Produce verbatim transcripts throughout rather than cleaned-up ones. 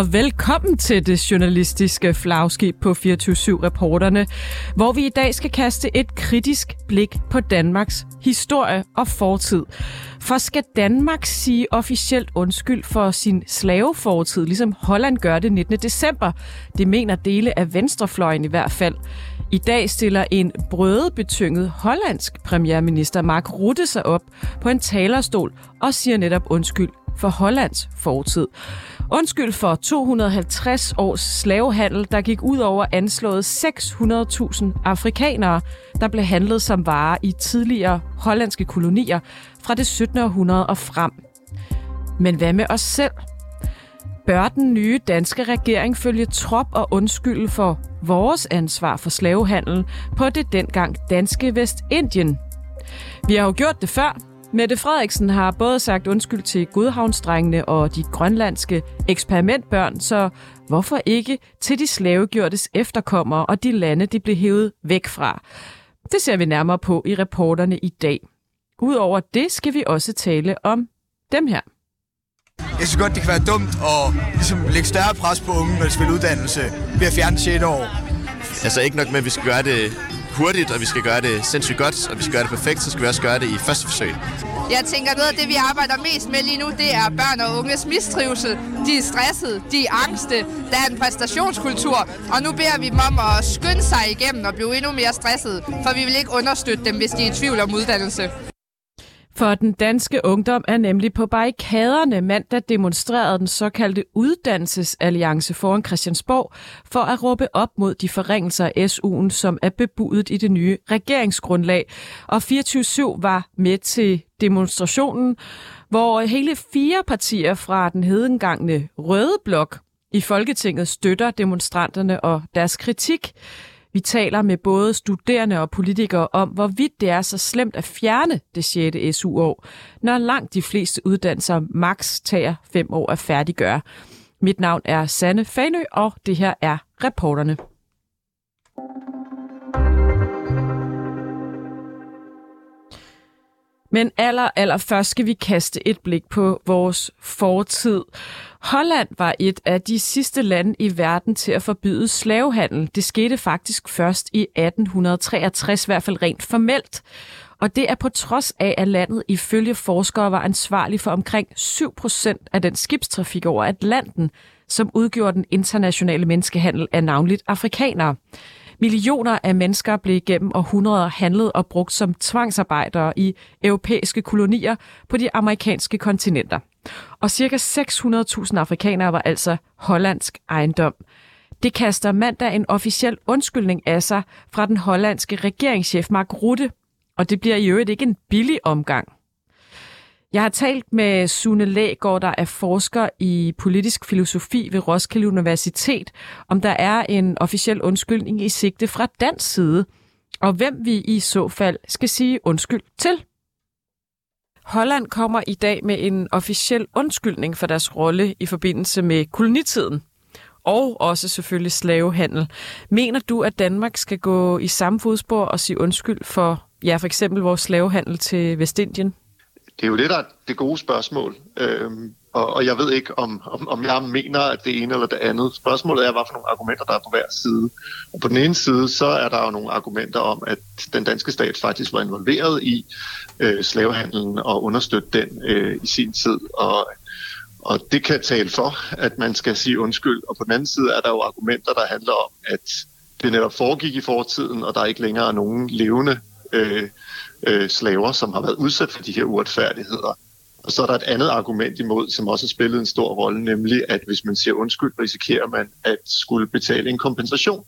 og velkommen til det journalistiske flagskib på fireogtyve syv Reporterne, hvor vi i dag skal kaste et kritisk blik på Danmarks historie og fortid. For skal Danmark sige officielt undskyld for sin slavefortid, ligesom Holland gør det nittende december? Det mener dele af venstrefløjen i hvert fald. I dag stiller en brødebetynget hollandsk premierminister Mark Rutte sig op på en talerstol og siger netop undskyld for Hollands fortid. Undskyld for to hundrede og halvtreds års slavehandel, der gik ud over anslået seks hundrede tusind afrikanere, der blev handlet som varer i tidligere hollandske kolonier fra det syttende århundrede og frem. Men hvad med os selv? Bør den nye danske regering følge trop og undskylde for vores ansvar for slavehandel på det dengang danske Vestindien? Vi har jo gjort det før. Mette Frederiksen har både sagt undskyld til godhavnsdrengene og de grønlandske eksperimentbørn, så hvorfor ikke til de slavegjortes efterkommere og de lande, de blev hævet væk fra? Det ser vi nærmere på i Reporterne i dag. Udover det skal vi også tale om dem her. Jeg synes godt, det kan være dumt at ligesom lægge større pres på unge, når de spiller uddannelse ved at fjerne sjette år. Altså ikke nok med, at vi skal gøre det hurtigt, og vi skal gøre det sindssygt godt, og vi skal gøre det perfekt, så skal vi også gøre det i første forsøg. Jeg tænker, noget af det, vi arbejder mest med lige nu, det er børn og unges mistrivsel. De er stressede, de er angste, der er en præstationskultur, og nu beder vi dem om at skynde sig igennem og blive endnu mere stressede, for vi vil ikke understøtte dem, hvis de er i tvivl om uddannelse. For den danske ungdom er nemlig på barrikaderne. Mandag demonstrerede den såkaldte uddannelsesalliance foran Christiansborg for at råbe op mod de forringelser af S U'en, som er bebudet i det nye regeringsgrundlag. Og fireogtyve syv var med til demonstrationen, hvor hele fire partier fra den hedengangne røde blok i Folketinget støtter demonstranterne og deres kritik. Vi taler med både studerende og politikere om, hvorvidt det er så slemt at fjerne det sjette S U-år, når langt de fleste uddannelser maks tager fem år at færdiggøre. Mit navn er Sanne Fahnøe, og det her er Reporterne. Men aller, aller først skal vi kaste et blik på vores fortid. Holland var et af de sidste lande i verden til at forbyde slavehandel. Det skete faktisk først i atten treogtres, i hvert fald rent formelt. Og det er på trods af, at landet ifølge forskere var ansvarlig for omkring syv procent af den skibstrafik over Atlanten, som udgjorde den internationale menneskehandel af navnligt afrikanere. Millioner af mennesker blev gennem århundreder handlet og brugt som tvangsarbejdere i europæiske kolonier på de amerikanske kontinenter. Og ca. seks hundrede tusind afrikanere var altså hollandsk ejendom. Det kaster mandag en officiel undskyldning af sig fra den hollandske regeringschef Mark Rutte, og det bliver i øvrigt ikke en billig omgang. Jeg har talt med Sune Lægaard, der er forsker i politisk filosofi ved Roskilde Universitet, om der er en officiel undskyldning i sigte fra dansk side, og hvem vi i så fald skal sige undskyld til. Holland kommer i dag med en officiel undskyldning for deres rolle i forbindelse med kolonitiden, og også selvfølgelig slavehandel. Mener du, at Danmark skal gå i samme fodspor og sige undskyld for, ja, for eksempel vores slavehandel til Vestindien? Det er jo det, der er det gode spørgsmål, øhm, og, og jeg ved ikke, om, om, om jeg mener, at det ene eller det andet. Spørgsmålet er, hvad for nogle argumenter, der er på hver side. Og på den ene side, så er der jo nogle argumenter om, at den danske stat faktisk var involveret i øh, slavehandlen og understøtte den øh, i sin tid, og, og det kan tale for, at man skal sige undskyld. Og på den anden side er der jo argumenter, der handler om, at det netop foregik i fortiden, og der ikke længere er nogen levende Øh, øh, slaver, som har været udsat for de her uretfærdigheder. Og så er der et andet argument imod, som også har spillet en stor rolle, nemlig at hvis man siger undskyld, risikerer man at skulle betale en kompensation.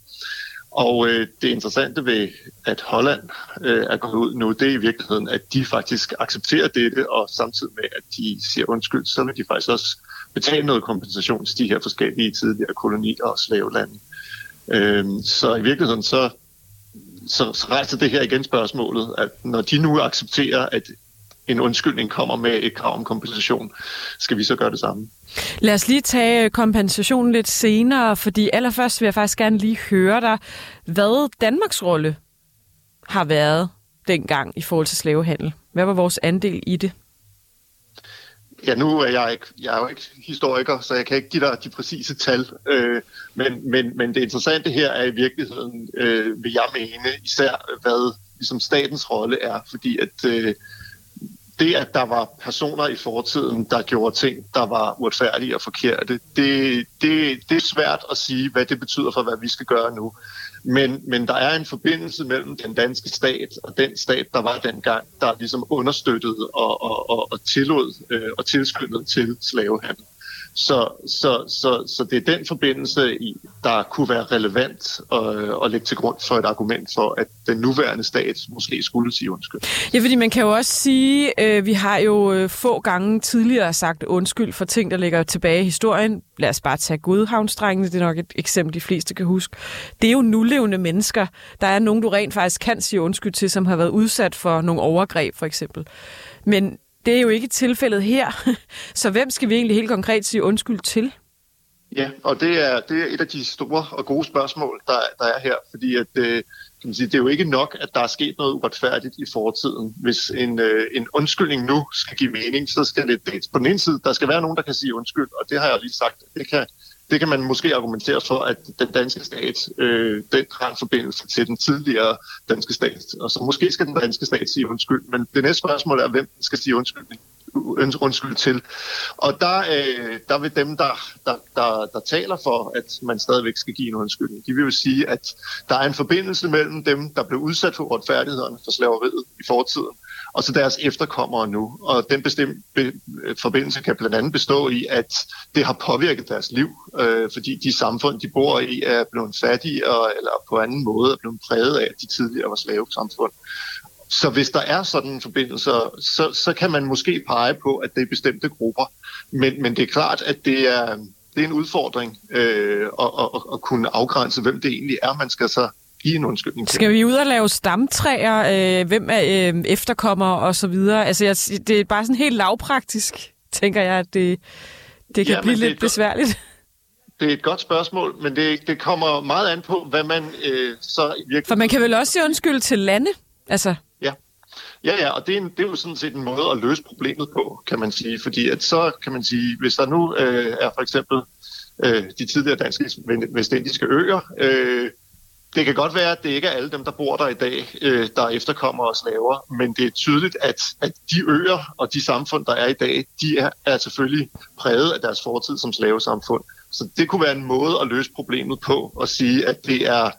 Og øh, det interessante ved, at Holland øh, er gået ud nu, det er i virkeligheden, at de faktisk accepterer dette, og samtidig med, at de siger undskyld, så vil de faktisk også betale noget kompensation til de her forskellige tidligere kolonier og slavelande. Øh, så i virkeligheden så Så, så rejser det her igen spørgsmålet, at når de nu accepterer, at en undskyldning kommer med et krav om kompensation, skal vi så gøre det samme. Lad os lige tage kompensationen lidt senere, fordi allerførst vil jeg faktisk gerne lige høre dig, hvad Danmarks rolle har været dengang i forhold til slavehandel. Hvad var vores andel i det? Ja, nu er jeg, ikke, jeg er jo ikke historiker, så jeg kan ikke give dig de præcise tal, øh, men, men, men det interessante her er i virkeligheden, øh, vil jeg mene, især hvad ligesom statens rolle er, fordi at øh, det, at der var personer i fortiden, der gjorde ting, der var uretfærdige og forkerte, det, det, det er svært at sige, hvad det betyder for, hvad vi skal gøre nu. Men, men der er en forbindelse mellem den danske stat og den stat, der var dengang, der ligesom understøttede og, og, og, og tillod øh, og tilskyndede til slavehandel. Så, så, så, så det er den forbindelse, der kunne være relevant at, at lægge til grund for et argument for, at den nuværende stat måske skulle sige undskyld. Ja, fordi man kan jo også sige, øh, vi har jo få gange tidligere sagt undskyld for ting, der ligger tilbage i historien. Lad os bare tage Godhavnsdrengene, det er nok et eksempel, de fleste kan huske. Det er jo nulevende mennesker. Der er nogen, du rent faktisk kan sige undskyld til, som har været udsat for nogle overgreb, for eksempel. Men det er jo ikke tilfældet her, så hvem skal vi egentlig helt konkret sige undskyld til? Ja, og det er, det er et af de store og gode spørgsmål, der, der er her, fordi at, kan man sige, det er jo ikke nok, at der er sket noget uretfærdigt i fortiden. Hvis en, en undskyldning nu skal give mening, så skal det på den ene side, der skal være nogen, der kan sige undskyld, og det har jeg lige sagt, det kan, det kan man måske argumentere for, at den danske stat, øh, den har en forbindelse til den tidligere danske stat. Og så måske skal den danske stat sige undskyld, men det næste spørgsmål er, hvem skal sige undskyld, undskyld til. Og der, øh, der vil dem, der, der, der, der taler for, at man stadigvæk skal give en undskyldning, de vil jo sige, at der er en forbindelse mellem dem, der blev udsat for uretfærdighederne for slaveriet i fortiden, og så deres efterkommere nu. Og den bestem- be- forbindelse kan blandt andet bestå i, at det har påvirket deres liv, øh, fordi de samfund, de bor i, er blevet fattige, og, eller på anden måde er blevet præget af, at de tidligere var slavesamfund. Så hvis der er sådan en forbindelse, så, så kan man måske pege på, at det er bestemte grupper. Men, men det er klart, at det er, det er en udfordring øh, at, at, at kunne afgrænse, hvem det egentlig er, man skal så give en undskyldning til. Skal vi ud og lave stamtræer, øh, hvem er øh, efterkommere og så videre? Altså, jeg, det er bare sådan helt lavpraktisk, tænker jeg, at det, det kan ja, blive lidt besværligt. Det er et godt spørgsmål, men det, det kommer meget an på, hvad man øh, så virkelig... For man kan vel også sige undskyld til lande, altså... Ja, ja, og det er, en, det er jo sådan set en måde at løse problemet på, kan man sige. Fordi at så kan man sige, hvis der nu øh, er for eksempel øh, de tidligere danske vestindiske øer, øh, det kan godt være, at det ikke er alle dem, der bor der i dag, øh, der efterkommer og slaver, men det er tydeligt, at, at de øer og de samfund, der er i dag, de er, er selvfølgelig præget af deres fortid som slavesamfund. Så det kunne være en måde at løse problemet på, at sige, at det er,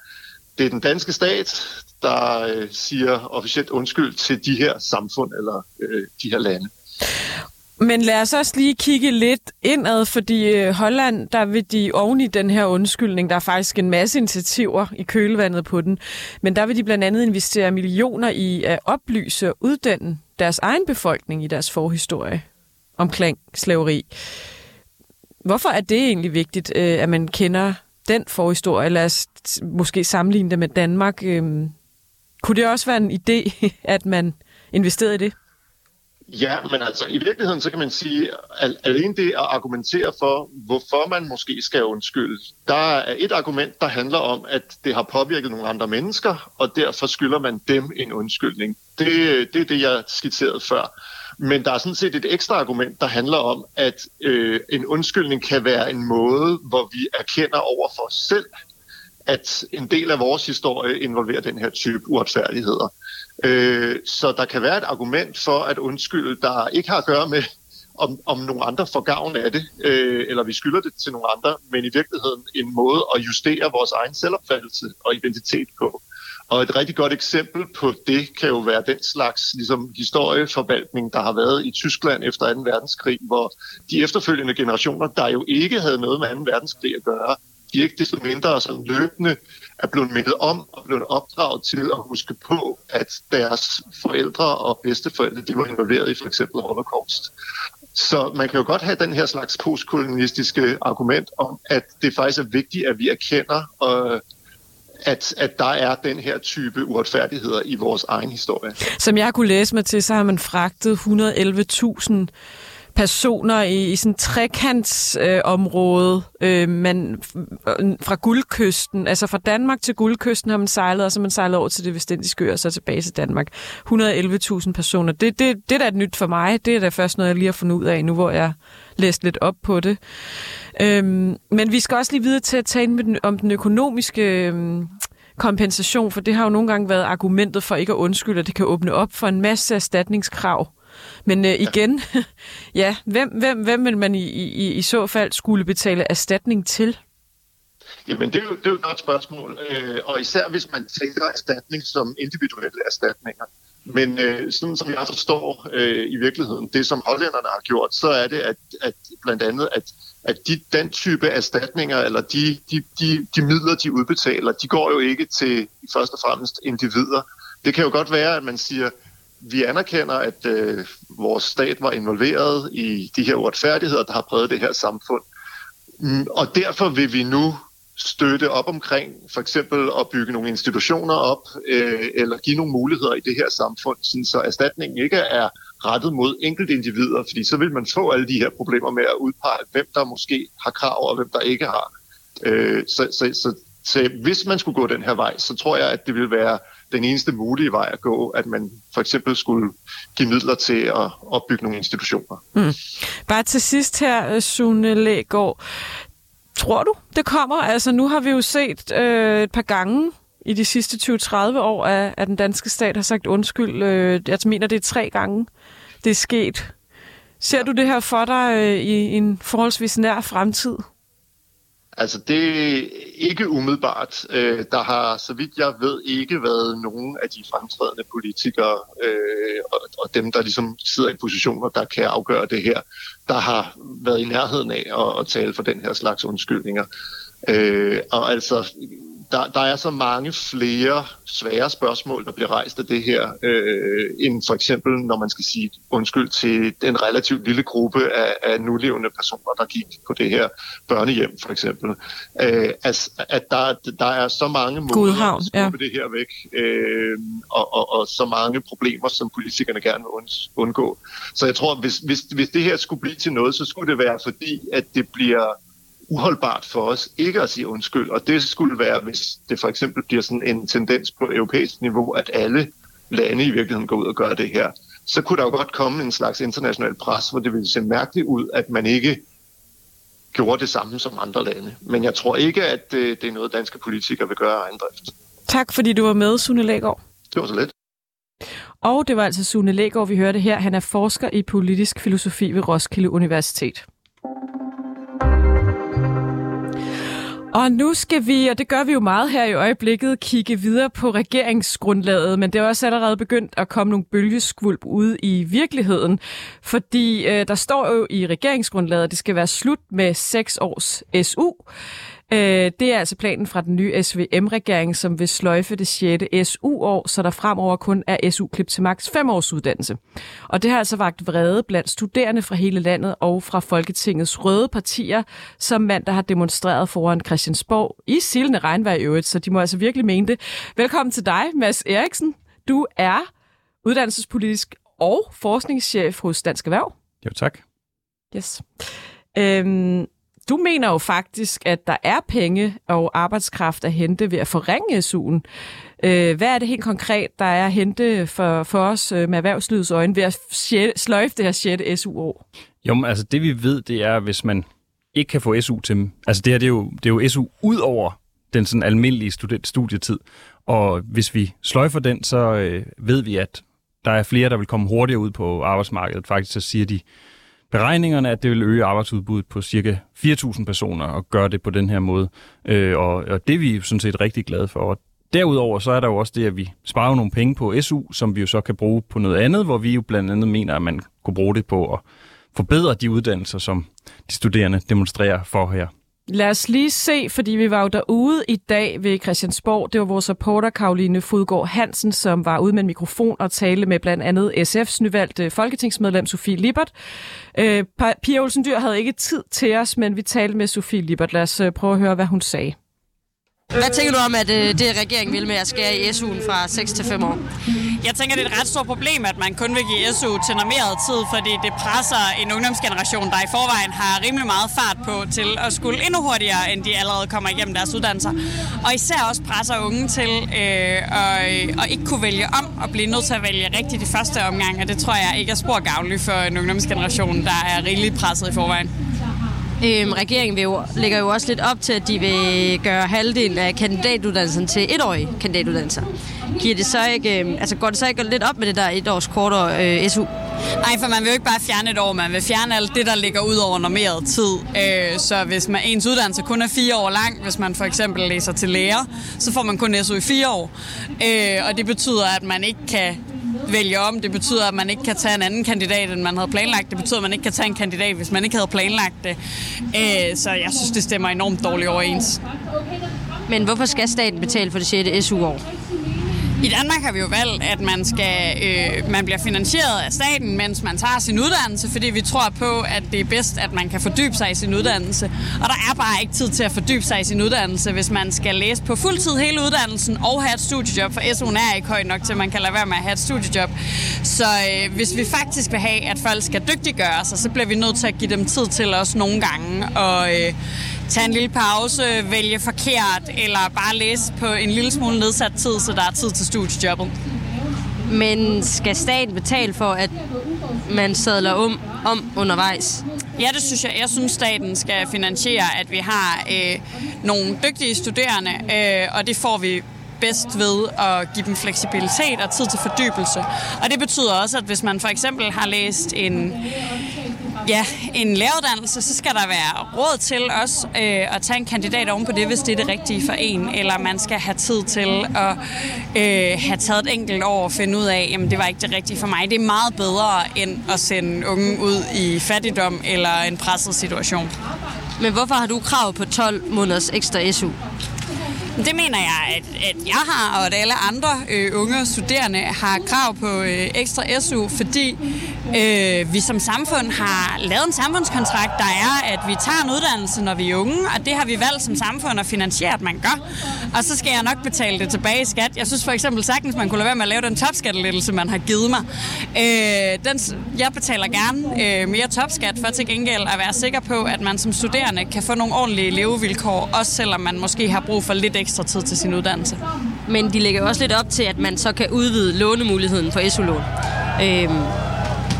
det er den danske stat, der øh, siger officielt undskyld til de her samfund eller øh, de her lande. Men lad os også lige kigge lidt indad, fordi øh, Holland, der vil de oven i den her undskyldning, der er faktisk en masse initiativer i kølvandet på den, men der vil de blandt andet investere millioner i at oplyse og uddanne deres egen befolkning i deres forhistorie omkring slaveri. Hvorfor er det egentlig vigtigt, øh, at man kender den forhistorie? Lad os måske sammenligne det med Danmark. Øhm, kunne det også være en idé, at man investerede i det? Ja, men altså i virkeligheden, så kan man sige, at alene det at argumentere for, hvorfor man måske skal undskylde, der er et argument, der handler om, at det har påvirket nogle andre mennesker, og derfor skylder man dem en undskyldning. Det, det er det, jeg skitserede før. Men der er sådan set et ekstra argument, der handler om, at øh, en undskyldning kan være en måde, hvor vi erkender over for os selv, at en del af vores historie involverer den her type uretfærdigheder. Øh, så der kan være et argument for, at undskylde, der ikke har at gøre med, om, om nogle andre får gavn af det, øh, eller vi skylder det til nogle andre, men i virkeligheden en måde at justere vores egen selvopfattelse og identitet på. Og et rigtig godt eksempel på det kan jo være den slags ligesom, historieforvaltning, der har været i Tyskland efter anden verdenskrig, hvor de efterfølgende generationer, der jo ikke havde noget med anden verdenskrig at gøre, de ikke desto mindre sådan løbende er blevet mindet om og blevet opdraget til at huske på, at deres forældre og bedsteforældre, de var involveret i for eksempel holocaust. Så man kan jo godt have den her slags postkolonialistiske argument om, at det faktisk er vigtigt, at vi erkender og At, at der er den her type uretfærdigheder i vores egen historie. Som jeg kunne læse mig til, så har man fragtet hundrede og elleve tusind personer i, i sådan trekantsområde. Øh, øh, man fra Guldkysten, altså fra Danmark til Guldkysten har man sejlet, og så man sejlet over til det vestindiske øer, og så tilbage til Danmark. et hundrede og elleve tusind personer. Det, det, det er da et nyt for mig. Det er da først noget, jeg lige har fundet ud af nu, hvor jeg læste lidt op på det. Øhm, men vi skal også lige videre til at tale med den, om den økonomiske... Øhm, kompensation, for det har jo nogle gange været argumentet for ikke at undskylde, at det kan åbne op for en masse erstatningskrav. Men øh, igen, ja, hvem, hvem, hvem vil man i, i, i så fald skulle betale erstatning til? Jamen, det er jo, det er jo et godt spørgsmål, øh, og især hvis man tænker erstatning som individuelle erstatninger. Men øh, sådan som jeg forstår øh, i virkeligheden, det som hollænderne har gjort, så er det at, at blandt andet, at at de, den type erstatninger, eller de, de, de, de midler, de udbetaler, de går jo ikke til først og fremmest individer. Det kan jo godt være, at man siger, vi anerkender, at øh, vores stat var involveret i de her uretfærdigheder, der har præget det her samfund. Og derfor vil vi nu støtte op omkring, for eksempel at bygge nogle institutioner op, øh, eller give nogle muligheder i det her samfund, sådan så erstatningen ikke er rettet mod enkelte individer, fordi så vil man få alle de her problemer med at udpege, hvem der måske har krav, og hvem der ikke har. Øh, så, så, så, så hvis man skulle gå den her vej, så tror jeg, at det ville være den eneste mulige vej at gå, at man for eksempel skulle give midler til at opbygge nogle institutioner. Mm. Bare til sidst her, Sune Lægaard. Tror du, det kommer? Altså nu har vi jo set øh, et par gange i de sidste tyve til tredive år, at, at den danske stat har sagt undskyld. Øh, jeg mener, det er tre gange, det er sket. Ser du det her for dig øh, i en forholdsvis nær fremtid? Altså, det er ikke umiddelbart. Øh, der har, så vidt jeg ved, ikke været nogen af de fremtrædende politikere øh, og, og dem, der ligesom sidder i positioner, der kan afgøre det her, der har været i nærheden af at, at tale for den her slags undskyldninger. Øh, og altså... Der, der er så mange flere svære spørgsmål, der bliver rejst af det her, øh, end for eksempel, når man skal sige undskyld til den relativt lille gruppe af, af nulevende personer, der gik på det her børnehjem, for eksempel. Øh, altså, at der, der er så mange måder at skubbe ja. det her væk, øh, og, og, og så mange problemer, som politikerne gerne vil undgå. Så jeg tror, hvis, hvis, hvis det her skulle blive til noget, så skulle det være fordi, at det bliver... uholdbart for os ikke at sige undskyld, og det skulle være, hvis det for eksempel bliver sådan en tendens på europæisk niveau, at alle lande i virkeligheden går ud og gør det her, så kunne der jo godt komme en slags international pres, hvor det ville se mærkeligt ud, at man ikke gjorde det samme som andre lande. Men jeg tror ikke, at det er noget, danske politikere vil gøre af egen drift. Tak fordi du var med, Sune Lægaard. Det var så let. Og det var altså Sune Lægaard, vi hørte her. Han er forsker i politisk filosofi ved Roskilde Universitet. Og nu skal vi, og det gør vi jo meget her i øjeblikket, kigge videre på regeringsgrundlaget, men det er også allerede begyndt at komme nogle bølgeskvulp ude i virkeligheden, fordi øh, der står jo i regeringsgrundlaget, at det skal være slut med seks års S U. Øh, det er altså planen fra den nye S V M-regering, som vil sløjfe det sjette S U-år, så der fremover kun er S U-klip til maks fem års uddannelse. Og det har altså vakt vrede blandt studerende fra hele landet og fra Folketingets røde partier, som mandag har demonstreret foran Christiansborg i silende regnvejr i øvrigt, så de må altså virkelig mene det. Velkommen til dig, Mads Eriksen. Du er uddannelsespolitisk og forskningschef hos Dansk Erhverv. Jo, tak. Yes. Øhm Du mener jo faktisk, at der er penge og arbejdskraft at hente ved at forringe S U'en. Hvad er det helt konkret, der er at hente for, for os med erhvervslivets øjne ved at sløjfe det her sjette S U-år? Jo, men altså det vi ved, det er, hvis man ikke kan få S U til... Altså det her, det er jo, det er jo S U ud over den sådan almindelige student- studietid. Og hvis vi sløjfer den, så øh, ved vi, at der er flere, der vil komme hurtigere ud på arbejdsmarkedet. Faktisk så siger de... Beregningerne, at det vil øge arbejdsudbuddet på cirka fire tusind personer og gøre det på den her måde. Øh, og, og det er vi sådan set rigtig glade for. Og derudover så er der jo også det, at vi sparer nogle penge på S U, som vi jo så kan bruge på noget andet, hvor vi jo blandt andet mener, at man kunne bruge det på at forbedre de uddannelser, som de studerende demonstrerer for her. Lad os lige se, fordi vi var jo derude i dag ved Christiansborg. Det var vores reporter Karoline Fodgaard Hansen, som var ude med en mikrofon og tale med blandt andet S F's nyvalgte folketingsmedlem Sofie Lippert. Øh, Pia Olsen Dyr havde ikke tid til os, men vi talte med Sofie Lippert. Lad os prøve at høre, hvad hun sagde. Hvad tænker du om, at det regeringen vil med at skære i S U'en fra seks til fem år? Jeg tænker, det er et ret stort problem, at man kun vil give S U til normeret tid, fordi det presser en ungdomsgeneration, der i forvejen har rimelig meget fart på til at skulle endnu hurtigere, end de allerede kommer igennem deres uddannelser. Og især også presser unge til øh, at, at ikke kunne vælge om og blive nødt til at vælge rigtigt i første omgang, og det tror jeg ikke er spor gavnligt for en ungdomsgeneration, der er rigeligt presset i forvejen. Øhm, regeringen vil jo, lægger jo også lidt op til, at de vil gøre halvdelen af kandidatuddannelsen til etårige kandidatuddannelser. Giver det så ikke, øhm, altså går det så ikke lidt op med det der et års kortere øh, S U? Nej, for man vil jo ikke bare fjerne et år, man vil fjerne alt det, der ligger ud over normeret tid. Øh, så hvis man, ens uddannelse kun er fire år lang, hvis man for eksempel læser til lærer, så får man kun S U i fire år. Øh, og det betyder, at man ikke kan vælge om. Det betyder, at man ikke kan tage en anden kandidat, end man havde planlagt. Det betyder, at man ikke kan tage en kandidat, hvis man ikke havde planlagt det. Øh, så jeg synes, det stemmer enormt dårligt overens. Men hvorfor skal staten betale for det sjette S U-år? I Danmark har vi jo valgt, at man, skal, øh, man bliver finansieret af staten, mens man tager sin uddannelse, fordi vi tror på, at det er bedst, at man kan fordybe sig i sin uddannelse. Og der er bare ikke tid til at fordybe sig i sin uddannelse, hvis man skal læse på fuld tid hele uddannelsen og have et studiejob, for S U'en er ikke høj nok til, at man kan lade være med at have et studiejob. Så øh, hvis vi faktisk vil have, at folk skal dygtiggøre sig, så bliver vi nødt til at give dem tid til os nogle gange og øh, tage en lille pause, vælge forkert eller bare læse på en lille smule nedsat tid, så der er tid til studiejobbet. Men skal staten betale for, at man sadler om, om undervejs? Ja, det synes jeg. Jeg synes, staten skal finansiere, at vi har øh, nogle dygtige studerende, øh, og det får vi bedst ved at give dem fleksibilitet og tid til fordybelse. Og det betyder også, at hvis man for eksempel har læst en Ja, en læreruddannelse, så skal der være råd til også øh, at tage en kandidat oven på det, hvis det er det rigtige for en, eller man skal have tid til at øh, have taget et enkelt år og finde ud af, jamen det var ikke det rigtige for mig. Det er meget bedre end at sende unge ud i fattigdom eller en presset situation. Men hvorfor har du krav på tolv måneders ekstra S U? Det mener jeg, at, at jeg har, og at alle andre øh, unge studerende har krav på øh, ekstra S U, fordi øh, vi som samfund har lavet en samfundskontrakt, der er, at vi tager en uddannelse, når vi er unge, og det har vi valgt som samfund at finansiere, at man gør. Og så skal jeg nok betale det tilbage i skat. Jeg synes for eksempel sagtens, man kunne lade være med at lave den topskattelettelse, man har givet mig. Øh, den, jeg betaler gerne øh, mere topskat for til gengæld at være sikker på, at man som studerende kan få nogle ordentlige levevilkår, også selvom man måske har brug for lidt ekstra tid til sin uddannelse. Men de lægger også lidt op til, at man så kan udvide lånemuligheden for S U-lån. Øhm,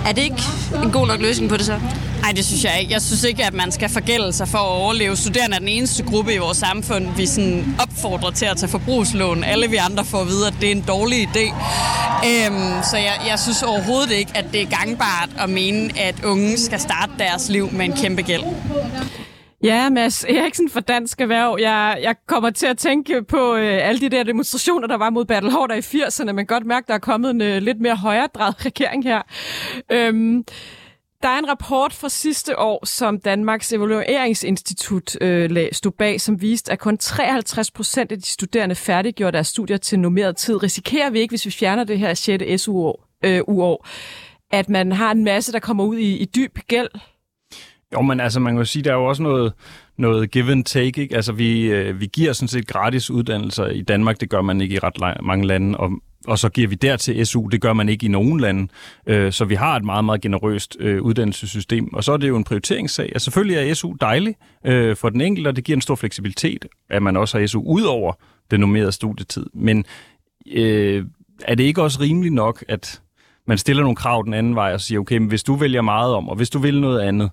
er det ikke en god nok løsning på det så? Nej, det synes jeg ikke. Jeg synes ikke, at man skal forgælde sig for at overleve. Studerende er den eneste gruppe i vores samfund, vi sådan opfordrer til at tage forbrugslån. Alle vi andre får at vide, at det er en dårlig idé. Øhm, så jeg, jeg synes overhovedet ikke, at det er gangbart at mene, at unge skal starte deres liv med en kæmpe gæld. Ja, Mads Eriksen fra Dansk Erhverv. Jeg, jeg kommer til at tænke på øh, alle de der demonstrationer, der var mod Bertel Hårder i firserne. Man kan godt mærke, der er kommet en øh, lidt mere højredrejet regering her. Øhm, der er en rapport fra sidste år, som Danmarks Evalueringsinstitut øh, stod bag, som viste, at kun treoghalvtreds procent af de studerende færdiggjorde deres studier til normeret tid. Risikerer vi ikke, hvis vi fjerner det her sjette S U-år, øh, at man har en masse, der kommer ud i, i dyb gæld? Jo, men altså, man kan jo sige, der er jo også noget, noget give and take, ikke? Altså, vi, øh, vi giver sådan set gratis uddannelser i Danmark, det gør man ikke i ret mange lande, og, og så giver vi der til S U, det gør man ikke i nogen lande. Øh, så vi har et meget, meget generøst øh, uddannelsessystem, og så er det jo en prioriteringssag. Altså, selvfølgelig er S U dejlig øh, for den enkelte, og det giver en stor fleksibilitet, at man også har S U ud over den normerede studietid. Men øh, er det ikke også rimeligt nok, at man stiller nogle krav den anden vej og siger, okay, men hvis du vælger meget om, og hvis du vil noget andet,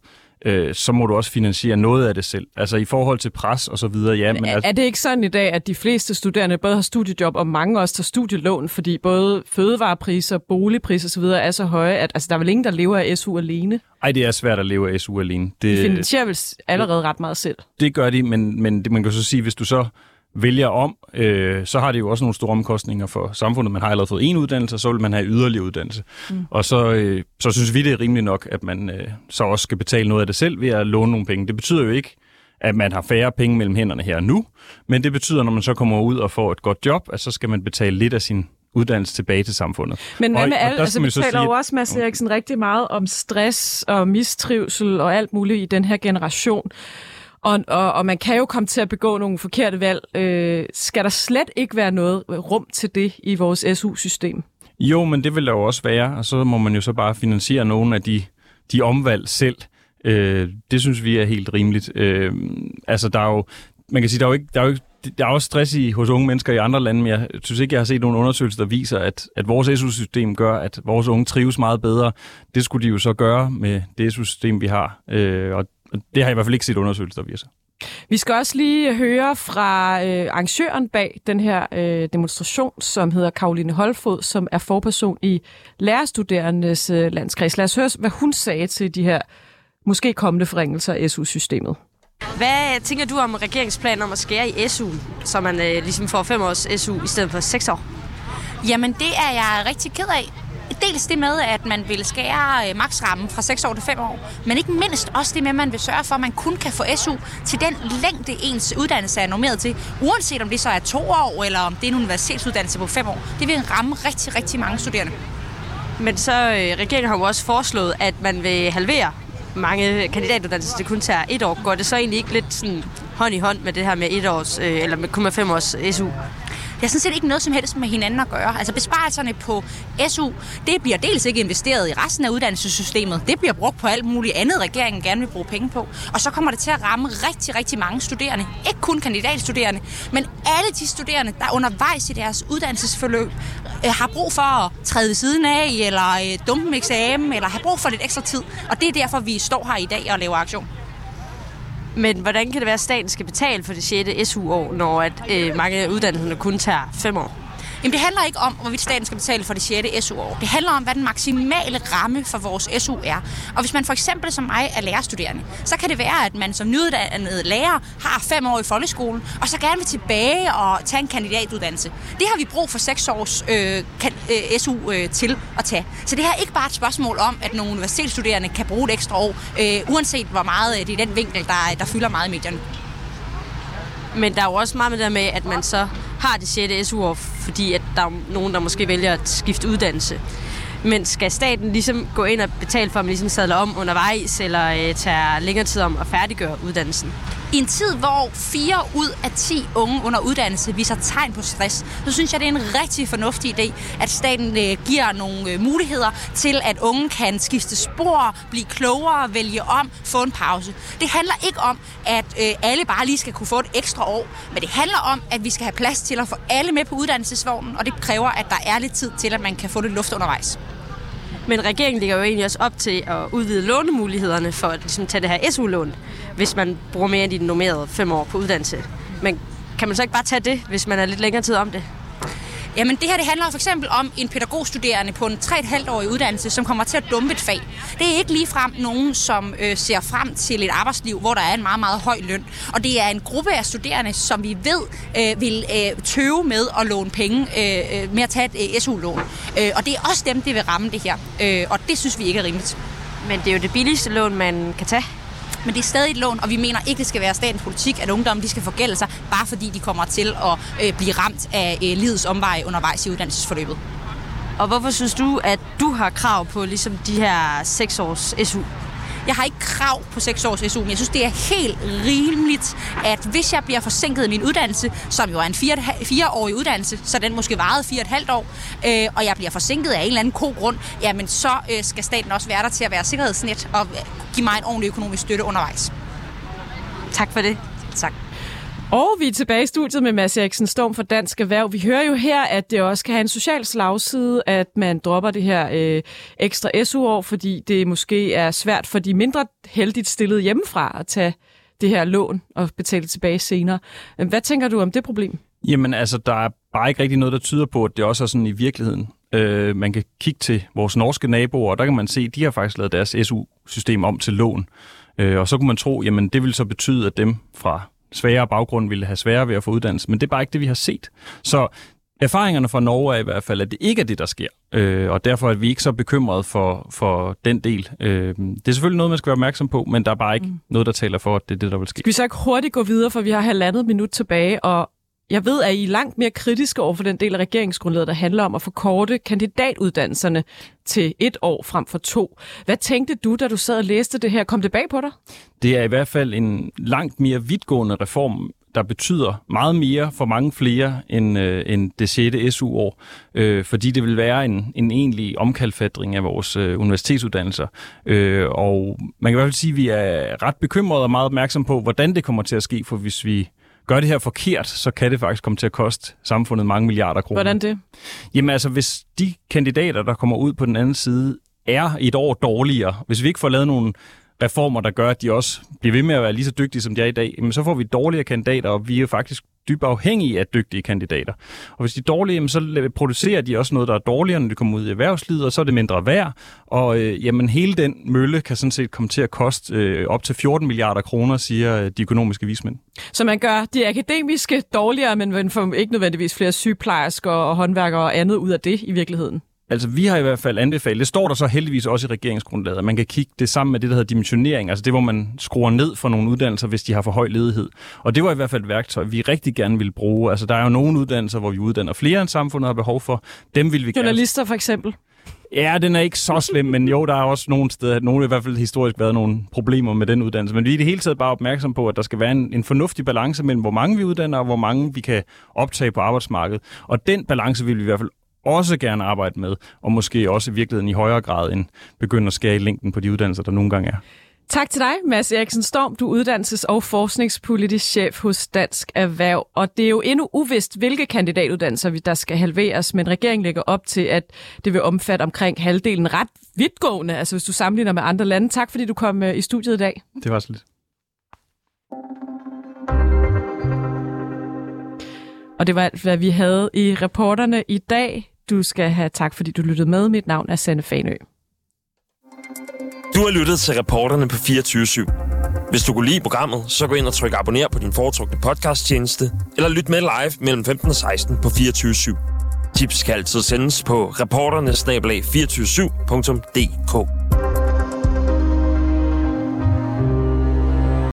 så må du også finansiere noget af det selv. Altså i forhold til pres og så videre. Ja, men er, er det ikke sådan i dag, at de fleste studerende både har studiejob, og mange også tager studielån, fordi både fødevarepriser, boligpriser og så videre er så høje, at altså, der er vel ingen, der lever af S U alene? Ej, det er svært at leve af S U alene. Det, de finansierer vel allerede ret meget selv? Det gør de, men, men det, man kan så sige, hvis du så vælger om, øh, så har det jo også nogle store omkostninger for samfundet. Man har allerede fået en uddannelse, og så vil man have yderligere uddannelse. Mm. Og så, øh, så synes vi, det er rimeligt nok, at man øh, så også skal betale noget af det selv ved at låne nogle penge. Det betyder jo ikke, at man har færre penge mellem hænderne her og nu, men det betyder, når man så kommer ud og får et godt job, at så skal man betale lidt af sin uddannelse tilbage til samfundet. Men hvad med alt? Altså, vi taler jo også, Mads Eriksen, rigtig meget om stress og mistrivsel og alt muligt i den her generation. Og, og, og man kan jo komme til at begå nogle forkerte valg. Øh, skal der slet ikke være noget rum til det i vores S U-system? Jo, men det vil der jo også være, og så må man jo så bare finansiere nogle af de, de omvalg selv. Øh, det synes vi er helt rimeligt. Øh, altså, der er jo, man kan sige, der er jo ikke... Der er jo ikke Der er også stress i, hos unge mennesker i andre lande, men jeg synes ikke, jeg har set nogen undersøgelser, der viser, at, at vores S U-system gør, at vores unge trives meget bedre. Det skulle de jo så gøre med det S U-system, vi har. Øh, og det har jeg i hvert fald ikke set undersøgelser, der viser. Vi skal også lige høre fra øh, arrangøren bag den her øh, demonstration, som hedder Karoline Holfod, som er forperson i lærerstuderendes øh, landskreds. Lad os høre, hvad hun sagde til de her måske kommende forringelser af S U-systemet. Hvad tænker du om regeringsplanen om at skære i S U'en, så man øh, ligesom får fem års S U i stedet for seks år? Jamen, det er jeg rigtig ked af. Dels det med, at man vil skære øh, maksrammen fra seks år til fem år, men ikke mindst også det med, at man vil sørge for, at man kun kan få S U til den længde, ens uddannelse er normeret til, uanset om det så er to år, eller om det er en universitetsuddannelse på fem år. Det vil ramme rigtig, rigtig mange studerende. Men så øh, regeringen har jo også foreslået, at man vil halvere mange kandidatuddannelser, det kun tager et år. Går det så egentlig ikke lidt sådan hånd i hånd med det her med et års, øh, eller med kun fem års S U? Det er sådan set ikke noget som helst med hinanden at gøre. Altså besparelserne på S U, det bliver dels ikke investeret i resten af uddannelsessystemet. Det bliver brugt på alt muligt andet, regeringen gerne vil bruge penge på. Og så kommer det til at ramme rigtig, rigtig mange studerende. Ikke kun kandidatstuderende, men alle de studerende, der undervejs i deres uddannelsesforløb øh, har brug for at træde ved siden af, eller øh, dumpe en eksamen, eller har brug for lidt ekstra tid. Og det er derfor, vi står her i dag og laver aktion. Men hvordan kan det være, at staten skal betale for det sjette S U-år, når at, øh, mange af uddannelserne kun tager fem år? Jamen det handler ikke om, hvorvidt staten skal betale for det sjette S U-år. Det handler om, hvad den maksimale ramme for vores S U er. Og hvis man for eksempel som mig er lærerstuderende, så kan det være, at man som nyuddannet lærer har fem år i folkeskolen, og så gerne vil tilbage og tage en kandidatuddannelse. Det har vi brug for seks års øh, kan, øh, S U øh, til at tage. Så det her er ikke bare et spørgsmål om, at nogle universitetsstuderende kan bruge et ekstra år, øh, uanset hvor meget øh, det er den vinkel, der, der fylder meget i medierne. Men der er jo også meget med det med, at man så har det sjette S U-år, fordi at der er nogen, der måske vælger at skifte uddannelse. Men skal staten ligesom gå ind og betale for, at man ligesom sadler om undervejs, eller øh, tager længere tid om at færdiggøre uddannelsen? I en tid, hvor fire ud af ti unge under uddannelse viser tegn på stress, så synes jeg, det er en rigtig fornuftig idé, at staten øh, giver nogle øh, muligheder til, at unge kan skifte spor, blive klogere, vælge om, få en pause. Det handler ikke om, at øh, alle bare lige skal kunne få et ekstra år, men det handler om, at vi skal have plads til at få alle med på uddannelsesvognen, og det kræver, at der er lidt tid til, at man kan få lidt luft undervejs. Men regeringen ligger jo egentlig også op til at udvide lånemulighederne for at ligesom, tage det her S U-lån, hvis man bruger mere end de normerede fem år på uddannelse. Men kan man så ikke bare tage det, hvis man er lidt længere tid om det? Jamen det her det handler for eksempel om en pædagogstuderende på en tre komma fem årig uddannelse, som kommer til at dumpe et fag. Det er ikke ligefrem nogen, som øh, ser frem til et arbejdsliv, hvor der er en meget, meget høj løn. Og det er en gruppe af studerende, som vi ved øh, vil øh, tøve med at låne penge, øh, med at tage et øh, S U-lån. Øh, og det er også dem, det vil ramme det her. Øh, og det synes vi ikke er rimeligt. Men det er jo det billigste lån, man kan tage. Men det er stadig et lån, og vi mener ikke, det skal være statens politik, at ungdommen de skal forgælde sig, bare fordi de kommer til at øh, blive ramt af øh, livets omveje undervejs i uddannelsesforløbet. Og hvorfor synes du, at du har krav på ligesom de her seks års S U? Jeg har ikke krav på seks års S U, men jeg synes, det er helt rimeligt, at hvis jeg bliver forsinket i min uddannelse, som jo er en fire-årig uddannelse, så den måske varede fire komma fem år, øh, og jeg bliver forsinket af en eller anden god grund, jamen så øh, skal staten også være der til at være sikkerhedsnet og give mig en ordentlig økonomisk støtte undervejs. Tak for det. Tak. Og vi er tilbage i studiet med Mads Eriksen Storm fra Dansk Erhverv. Vi hører jo her, at det også kan have en social slagside, at man dropper det her øh, ekstra S U-år, fordi det måske er svært for de mindre heldigt stillede hjemmefra at tage det her lån og betale tilbage senere. Hvad tænker du om det problem? Jamen altså, der er bare ikke rigtig noget, der tyder på, at det også er sådan i virkeligheden. Øh, man kan kigge til vores norske naboer, og der kan man se, at de har faktisk lavet deres S U-system om til lån. Øh, og så kunne man tro, jamen det vil så betyde, at dem fra sværere baggrund ville have sværere ved at få uddannelse, men det er bare ikke det, vi har set. Så erfaringerne fra Norge er i hvert fald, at det ikke er det, der sker, øh, og derfor er vi ikke så bekymrede for, for den del. Øh, det er selvfølgelig noget, man skal være opmærksom på, men der er bare ikke mm. noget, der taler for, at det er det, der vil ske. Skal vi så ikke hurtigt gå videre, for vi har halvandet minut tilbage, og jeg ved, at I er langt mere kritiske over for den del af regeringsgrundlaget, der handler om at forkorte kandidatuddannelserne til et år frem for to. Hvad tænkte du, da du sad og læste det her? Kom det bag på dig? Det er i hvert fald en langt mere vidtgående reform, der betyder meget mere for mange flere end, øh, end det sjette S U-år, øh, fordi det vil være en, en egentlig omkalfatring af vores øh, universitetsuddannelser. Øh, og man kan i hvert fald sige, at vi er ret bekymrede og meget opmærksom på, hvordan det kommer til at ske, for hvis vi gør det her forkert, så kan det faktisk komme til at koste samfundet mange milliarder kroner. Hvordan det? Jamen altså, hvis de kandidater, der kommer ud på den anden side, er et år dårligere, hvis vi ikke får lavet nogle reformer, der gør, at de også bliver ved med at være lige så dygtige, som de er i dag, jamen så får vi dårligere kandidater, og vi er faktisk dybt afhængige af dygtige kandidater. Og hvis de er dårlige, jamen så producerer de også noget, der er dårligere, når de kommer ud i erhvervslivet, og så er det mindre værd, og øh, jamen hele den mølle kan sådan set komme til at koste øh, op til fjorten milliarder kroner, siger de økonomiske vismænd. Så man gør de akademiske dårligere, men man får ikke nødvendigvis flere sygeplejersker og håndværkere og andet ud af det i virkeligheden? Altså, vi har i hvert fald anbefalet, det står der så heldigvis også i regeringsgrundlaget, at man kan kigge det sammen med det, der hedder dimensionering, altså det, hvor man skruer ned for nogle uddannelser, hvis de har for høj ledighed. Og det var i hvert fald et værktøj, vi rigtig gerne ville bruge. Altså, der er jo nogle uddannelser, hvor vi uddanner flere, end samfundet har behov for. Dem vil vi gerne... Journalister for eksempel? Ja, den er ikke så slem, men jo, der er også nogle steder, nogle i hvert fald historisk været nogle problemer med den uddannelse. Men vi er i det hele taget bare opmærksom på, at der skal være en, en fornuftig balance mellem, hvor mange vi uddanner, og hvor mange vi kan optage på arbejdsmarkedet. Og den balance vil vi i hvert fald også gerne arbejde med, og måske også i virkeligheden i højere grad end begynde at skære i længden på de uddannelser, der nogle gange er. Tak til dig, Mads Eriksen Storm. Du er uddannelses- og forskningspolitisk chef hos Dansk Erhverv. Og det er jo endnu uvist, hvilke kandidatuddannelser der skal halveres, men regeringen lægger op til, at det vil omfatte omkring halvdelen ret vidtgående, altså hvis du sammenligner med andre lande. Tak fordi du kom i studiet i dag. Det var så lidt. Og det var alt, hvad vi havde i reporterne i dag. Du skal have tak, fordi du lyttede med. Mit navn er Sanne Fahnøe. Du har lyttet til reporterne på fireogtyve syv. Hvis du kunne lide programmet, så gå ind og tryk abonner på din foretrukne podcasttjeneste, eller lyt med live mellem femten og seksten på fireogtyve syv. Tips kan altid sendes på reporterne bindestreg fireogtyve syv punktum d k.